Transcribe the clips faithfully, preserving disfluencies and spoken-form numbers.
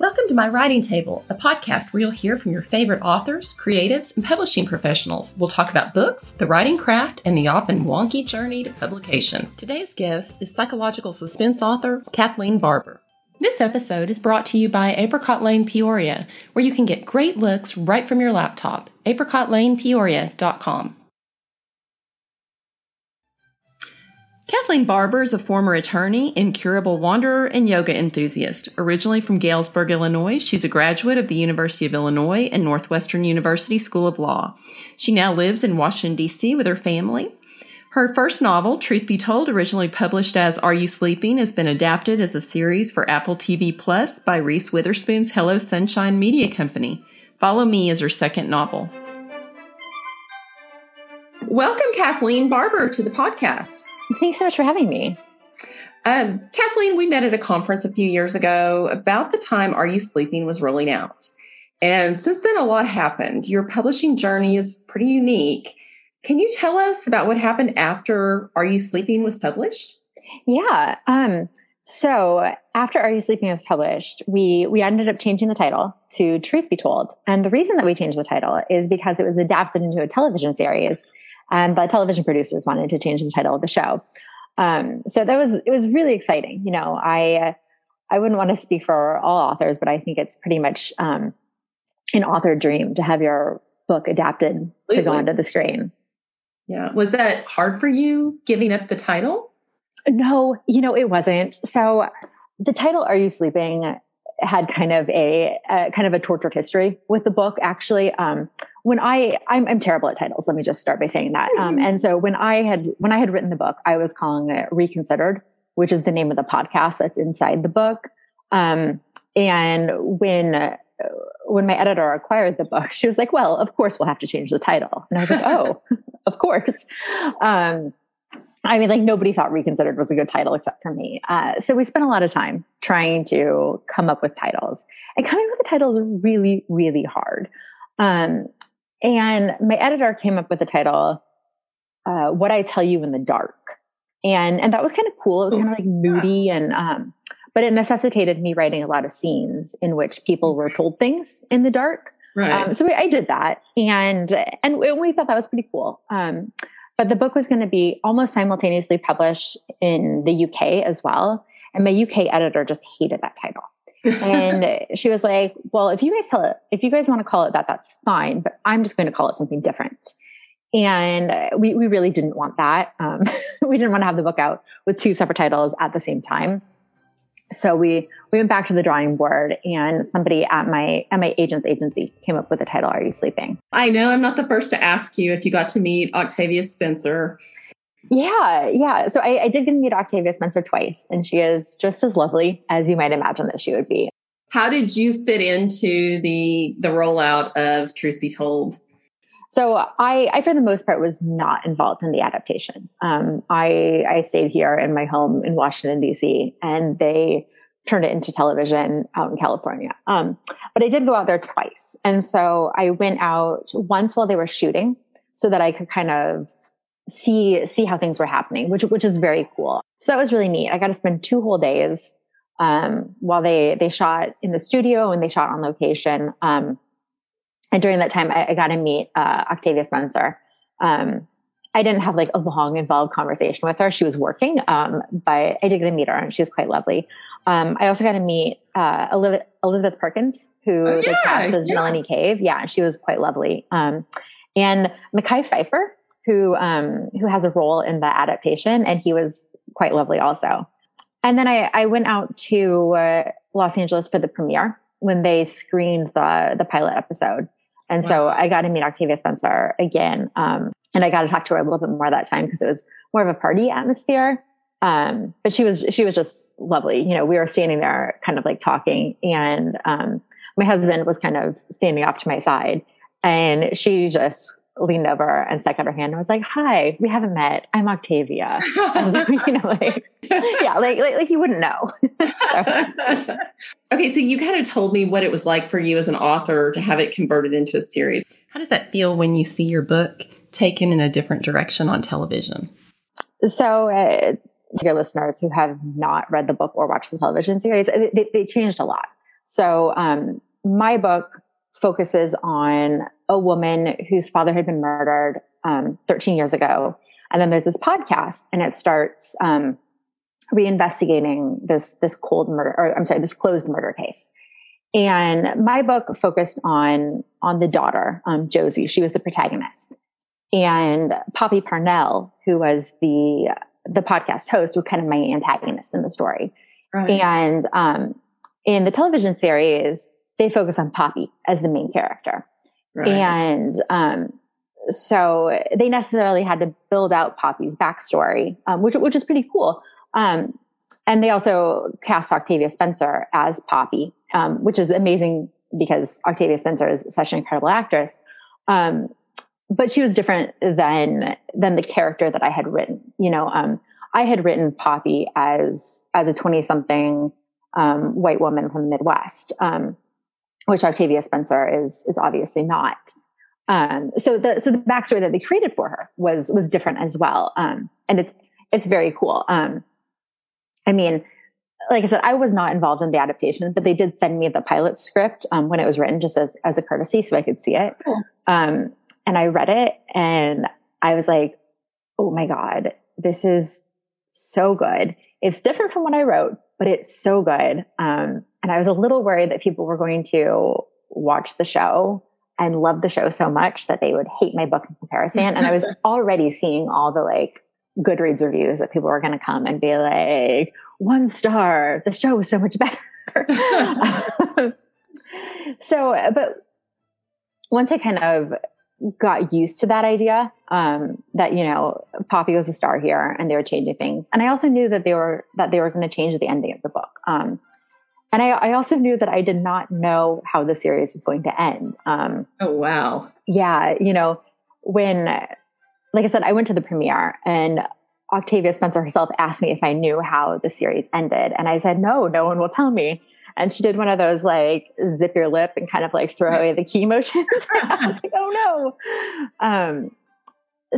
Welcome to My Writing Table, a podcast where you'll hear from your favorite authors, creatives, and publishing professionals. We'll talk about books, the writing craft, and the often wonky journey to publication. Today's guest is psychological suspense author Kathleen Barber. This episode is brought to you by Apricot Lane Peoria, where you can get great looks right from your laptop. apricot lane peoria dot com. Kathleen Barber is a former attorney, incurable wanderer, and yoga enthusiast. Originally from Galesburg, Illinois, she's a graduate of the University of Illinois and Northwestern University School of Law. She now lives in Washington, D C with her family. Her first novel, Truth Be Told, originally published as Are You Sleeping, has been adapted as a series for Apple T V plus by Reese Witherspoon's Hello Sunshine Media Company. Follow Me is her second novel. Welcome, Kathleen Barber, to the podcast. Thanks so much for having me. Um, Kathleen, we met at a conference a few years ago about the time Are You Sleeping was rolling out. And since then, a lot happened. Your publishing journey is pretty unique. Can you tell us about what happened after Are You Sleeping was published? Yeah. Um, so after Are You Sleeping was published, we, we ended up changing the title to Truth Be Told. And the reason that we changed the title is because it was adapted into a television series, and the television producers wanted to change the title of the show. Um, so that was, it was really exciting. You know, I, I wouldn't want to speak for all authors, but I think it's pretty much um, an author dream to have your book adapted Absolutely. to go onto the screen. Yeah. Was that hard for you, giving up the title? No, you know, it wasn't. So the title, Are You Sleeping?, had kind of a, uh, kind of a tortured history with the book, actually. Um, when I, I'm, I'm terrible at titles. Let me just start by saying that. Um, and so when I had, when I had written the book, I was calling it Reconsidered, which is the name of the podcast that's inside the book. Um, and when, uh, when my editor acquired the book, she was like, well, of course we'll have to change the title. And I was like, oh, of course. Um, I mean, like, nobody thought Reconsidered was a good title except for me. Uh, so we spent a lot of time trying to come up with titles, and coming up with a title is really, really hard. Um, and my editor came up with the title, uh, What I Tell You in the Dark. And, and that was kind of cool. It was kind of like moody and, um, but it necessitated me writing a lot of scenes in which people were told things in the dark. Right. Um, so we, I did that, and, and we thought that was pretty cool. Um, But the book was going to be almost simultaneously published in the U K as well. And my U K editor just hated that title. And she was like, well, if you guys tell it, if you guys want to call it that, that's fine, but I'm just going to call it something different. And we, we really didn't want that. Um, we didn't want to have the book out with two separate titles at the same time. So we, we went back to the drawing board, and somebody at my, at my agent's agency came up with the title, Are You Sleeping? I know I'm not the first to ask you if you got to meet Octavia Spencer. Yeah, yeah. So I, I did get to meet Octavia Spencer twice, and she is just as lovely as you might imagine that she would be. How did you fit into the the rollout of Truth Be Told? So I, I, for the most part, was not involved in the adaptation. Um, I, I stayed here in my home in Washington, D C, and they turned it into television out in California. Um, but I did go out there twice. And so I went out once while they were shooting so that I could kind of see, see how things were happening, which, which is very cool. So that was really neat. I got to spend two whole days, um, while they, they shot in the studio and they shot on location. Um, And during that time, I, I got to meet uh, Octavia Spencer. Um, I didn't have like a long, involved conversation with her. She was working, um, but I did get to meet her, and she was quite lovely. Um, I also got to meet uh, Eliv- Elizabeth Perkins, who oh, yeah, they cast as yeah. Melanie Cave. Yeah, she was quite lovely. Um, and Mekhi Pfeiffer, who um, who has a role in the adaptation, and he was quite lovely also. And then I, I went out to uh, Los Angeles for the premiere when they screened the the pilot episode. And wow. so I got to meet Octavia Spencer again. Um, and I got to talk to her a little bit more that time because it was more of a party atmosphere. Um, but she was, she was just lovely. You know, we were standing there kind of like talking, and um, my husband was kind of standing off to my side, and she just leaned over and stuck out her hand and was like, hi, we haven't met. I'm Octavia. And, you know, like, yeah, like, like, like you wouldn't know. So. Okay. So you kind of told me what it was like for you as an author to have it converted into a series. How does that feel when you see your book taken in a different direction on television? So uh, to your listeners who have not read the book or watched the television series, they, they changed a lot. So um, my book focuses on a woman whose father had been murdered um, thirteen years ago. And then there's this podcast, and it starts um, reinvestigating this this cold murder, or I'm sorry, this closed murder case. And my book focused on on the daughter, um, Josie. She was the protagonist, and Poppy Parnell, who was the the podcast host, was kind of my antagonist in the story. Right. And um, in the television series, they focus on Poppy as the main character, right. and um, so they necessarily had to build out Poppy's backstory, um, which which is pretty cool. Um, and they also cast Octavia Spencer as Poppy, um, which is amazing because Octavia Spencer is such an incredible actress. Um, but she was different than, than the character that I had written. You know, um, I had written Poppy as, as a twenty something, um, white woman from the Midwest, um, which Octavia Spencer is, is obviously not. Um, so the, so the backstory that they created for her was, was different as well. Um, and it's, it's very cool. Um, I mean, like I said, I was not involved in the adaptation, but they did send me the pilot script um, when it was written, just as, as a courtesy, so I could see it. Cool. Um, and I read it, and I was like, oh my God, this is so good. It's different from what I wrote, but it's so good. Um, and I was a little worried that people were going to watch the show and love the show so much that they would hate my book in comparison. And I was already seeing all the like Goodreads reviews that people were going to come and be like, one star, the show was so much better. um, so, but once I kind of got used to that idea, um, that, you know, Poppy was the star here and they were changing things. And I also knew that they were, that they were going to change the ending of the book. Um, and I, I also knew that I did not know how the series was going to end. Um, oh, wow. Yeah. You know, when, like I said, I went to the premiere, and Octavia Spencer herself asked me if I knew how the series ended. And I said, no, no one will tell me. And she did one of those like zip your lip and kind of like throw away the key motions. I was like, oh no. Um,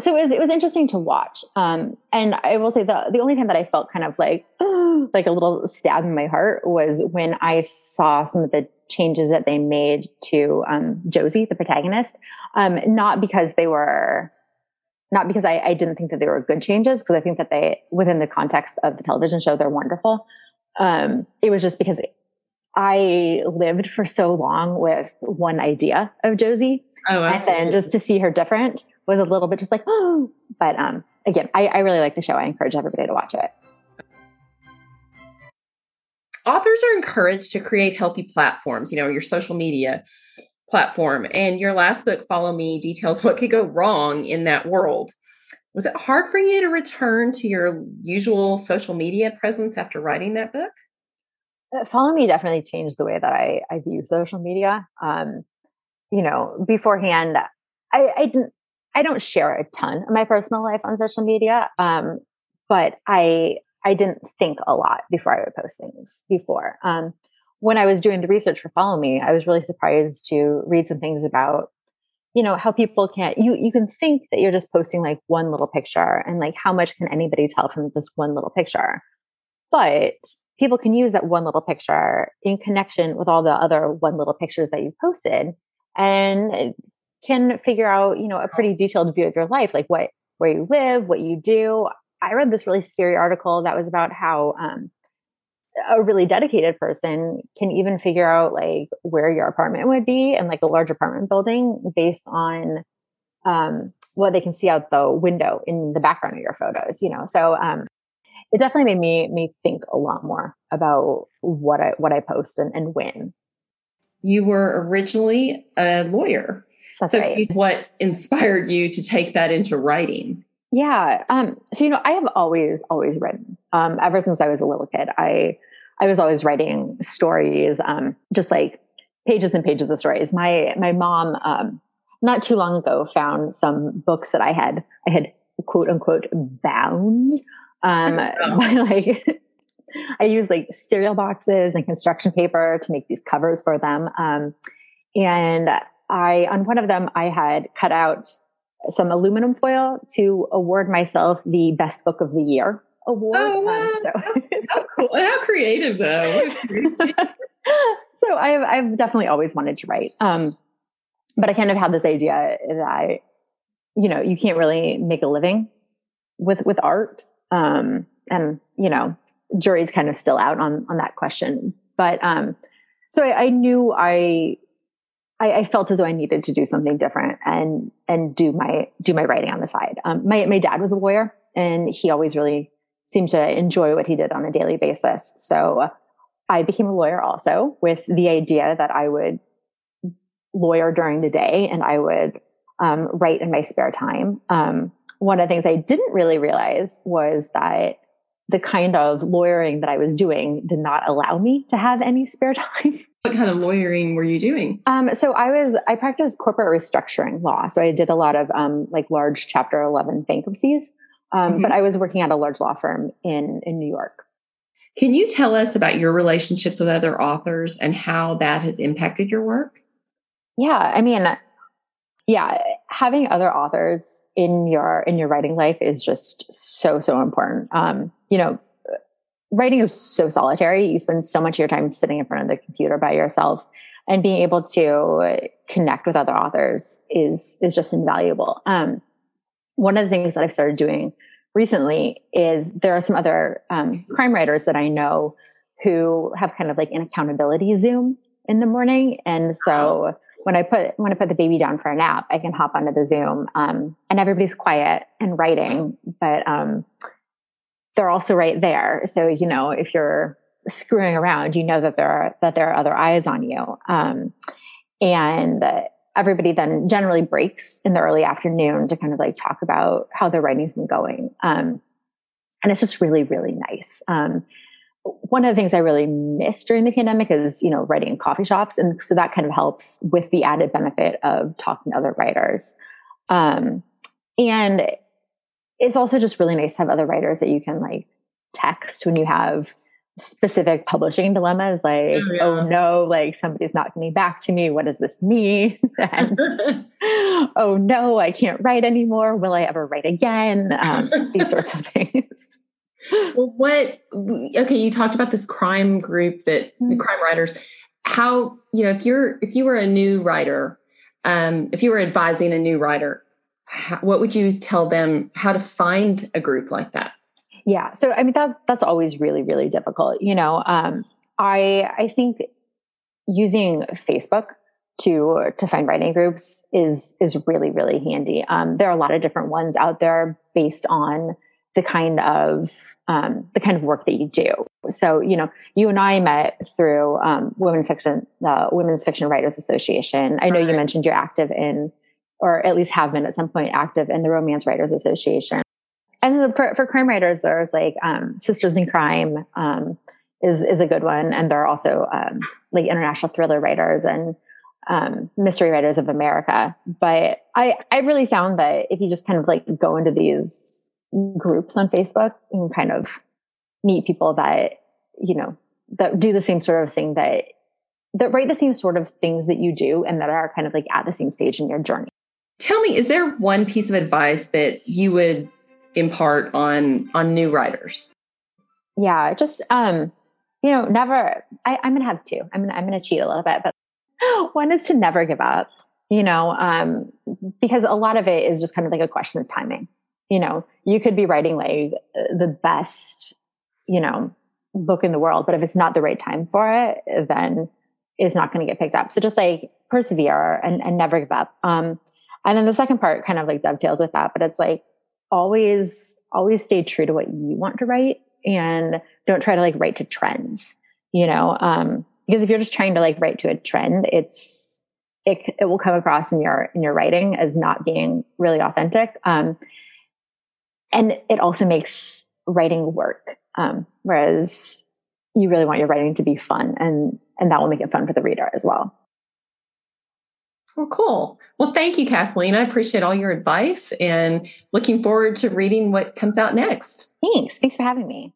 so it was, it was interesting to watch. Um, and I will say the, the only time that I felt kind of like, oh, like a little stab in my heart was when I saw some of the changes that they made to um, Josie, the protagonist. Um, not because they were... Not because I, I didn't think that they were good changes, because I think that they, within the context of the television show, they're wonderful. Um, it was just because I lived for so long with one idea of Josie. Oh, absolutely. And then just to see her different was a little bit just like, oh. But um, again, I, I really like the show. I encourage everybody to watch it. Authors are encouraged to create healthy platforms, you know, your social media platform. And your last book, Follow Me, details what could go wrong in that world. Was it hard for you to return to your usual social media presence after writing that book? Uh, Follow Me definitely changed the way that I, I view social media. Um, you know, beforehand, I, I didn't, I don't share a ton of my personal life on social media, um, but I I didn't think a lot before I would post things before. Um, When I was doing the research for Follow Me, I was really surprised to read some things about, you know, how people can't, you, you can think that you're just posting like one little picture and like how much can anybody tell from this one little picture, but people can use that one little picture in connection with all the other one little pictures that you posted and can figure out, you know, a pretty detailed view of your life, like what, where you live, what you do. I read this really scary article that was about how, um, a really dedicated person can even figure out like where your apartment would be and like a large apartment building based on, um, what they can see out the window in the background of your photos, you know? So, um, it definitely made me, me think a lot more about what I, what I post and, and when. You were originally a lawyer. That's so right. What inspired you to take that into writing? Yeah. Um, so, you know, I have always, always written, um, ever since I was a little kid, I, I was always writing stories, um, just like pages and pages of stories. My, my mom, um, not too long ago found some books that I had, I had quote unquote bound, um, oh. by, like I used like cereal boxes and construction paper to make these covers for them. Um, and I, on one of them, I had cut out some aluminum foil to award myself the best book of the year award. Oh, wow. um, so. how, how, cool. How creative though. So I've, I've definitely always wanted to write. Um, but I kind of had this idea that I, you know, you can't really make a living with, with art. Um, and, you know, jury's kind of still out on, on that question. But, um, so I, I knew I, I, I felt as though I needed to do something different and, and do my, do my writing on the side. Um, my, my dad was a lawyer, and he always really seemed to enjoy what he did on a daily basis. So I became a lawyer also, with the idea that I would lawyer during the day and I would, um, write in my spare time. Um, one of the things I didn't really realize was that the kind of lawyering that I was doing did not allow me to have any spare time. What kind of lawyering were you doing? Um, so I was, I practiced corporate restructuring law. So I did a lot of, um, like large chapter eleven bankruptcies. Um, mm-hmm. But I was working at a large law firm in, in New York. Can you tell us about your relationships with other authors and how that has impacted your work? Yeah. I mean, yeah, having other authors in your, in your writing life is just so, so important. Um, you know, writing is so solitary. You spend so much of your time sitting in front of the computer by yourself, and being able to connect with other authors is, is just invaluable. Um, one of the things that I've started doing recently is there are some other um, crime writers that I know who have kind of like an accountability Zoom in the morning. And so when I put, when I put the baby down for a nap, I can hop onto the Zoom um, and everybody's quiet and writing, but um, they're also right there. So, you know, if you're screwing around, you know, that there are, that there are other eyes on you. Um, and uh, everybody then generally breaks in the early afternoon to kind of like talk about how their writing's been going. Um, and it's just really, really nice. Um, one of the things I really missed during the pandemic is, you know, writing in coffee shops. And so that kind of helps with the added benefit of talking to other writers. Um, and it's also just really nice to have other writers that you can like text when you have specific publishing dilemmas, like, oh, yeah. oh no, like somebody's not getting back to me. What does this mean? And, oh no, I can't write anymore. Will I ever write again? Um, these sorts of things. Well, what, okay. You talked about this crime group that mm-hmm. the crime writers, how, you know, if you're, if you were a new writer, um, if you were advising a new writer, how, what would you tell them how to find a group like that? Yeah. So, I mean, that, that's always really, really difficult. You know, um, I, I think using Facebook to, to find writing groups is, is really, really handy. Um, there are a lot of different ones out there based on the kind of, um, the kind of work that you do. So, you know, you and I met through, um, Women's Fiction, the Women's Fiction Writers Association. I know Right. You mentioned you're active in, or at least have been at some point active in the Romance Writers Association. And for, for crime writers, there's like, um, Sisters in Crime, um, is, is a good one. And there are also, um, like International Thriller Writers and, um, Mystery Writers of America. But I, I really found that if you just kind of like go into these groups on Facebook and kind of meet people that, you know, that do the same sort of thing that, that write the same sort of things that you do and that are kind of like at the same stage in your journey. Tell me, is there one piece of advice that you would impart on, on new writers? Yeah, just, um, you know, never, I, I'm going to have two, I'm going to, I'm going to cheat a little bit, but one is to never give up, you know, um, because a lot of it is just kind of like a question of timing. You know, you could be writing like the best, you know, book in the world, but if it's not the right time for it, then it's not going to get picked up. So just like persevere and, and never give up. Um, and then the second part kind of like dovetails with that, but it's like, always, always stay true to what you want to write and don't try to like write to trends, you know? Um, because if you're just trying to like write to a trend, it's, it, it will come across in your, in your writing as not being really authentic. Um, and it also makes writing work. Um, whereas you really want your writing to be fun, and, and that will make it fun for the reader as well. Well, cool. Well, thank you, Kathleen. I appreciate all your advice and looking forward to reading what comes out next. Thanks. Thanks for having me.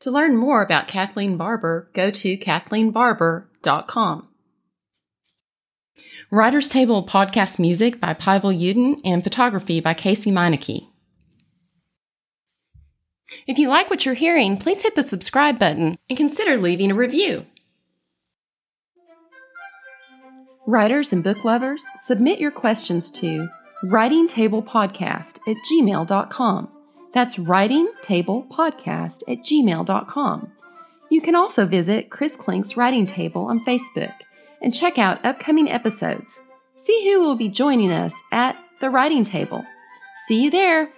To learn more about Kathleen Barber, go to Kathleen Barber dot com. Writer's Table podcast music by Pavel Yudin and photography by Casey Meineke. If you like what you're hearing, please hit the subscribe button and consider leaving a review. Writers and book lovers, submit your questions to writing table podcast at gmail dot com. That's writing table podcast at gmail dot com. You can also visit Chris Klink's Writing Table on Facebook and check out upcoming episodes. See who will be joining us at the Writing Table. See you there!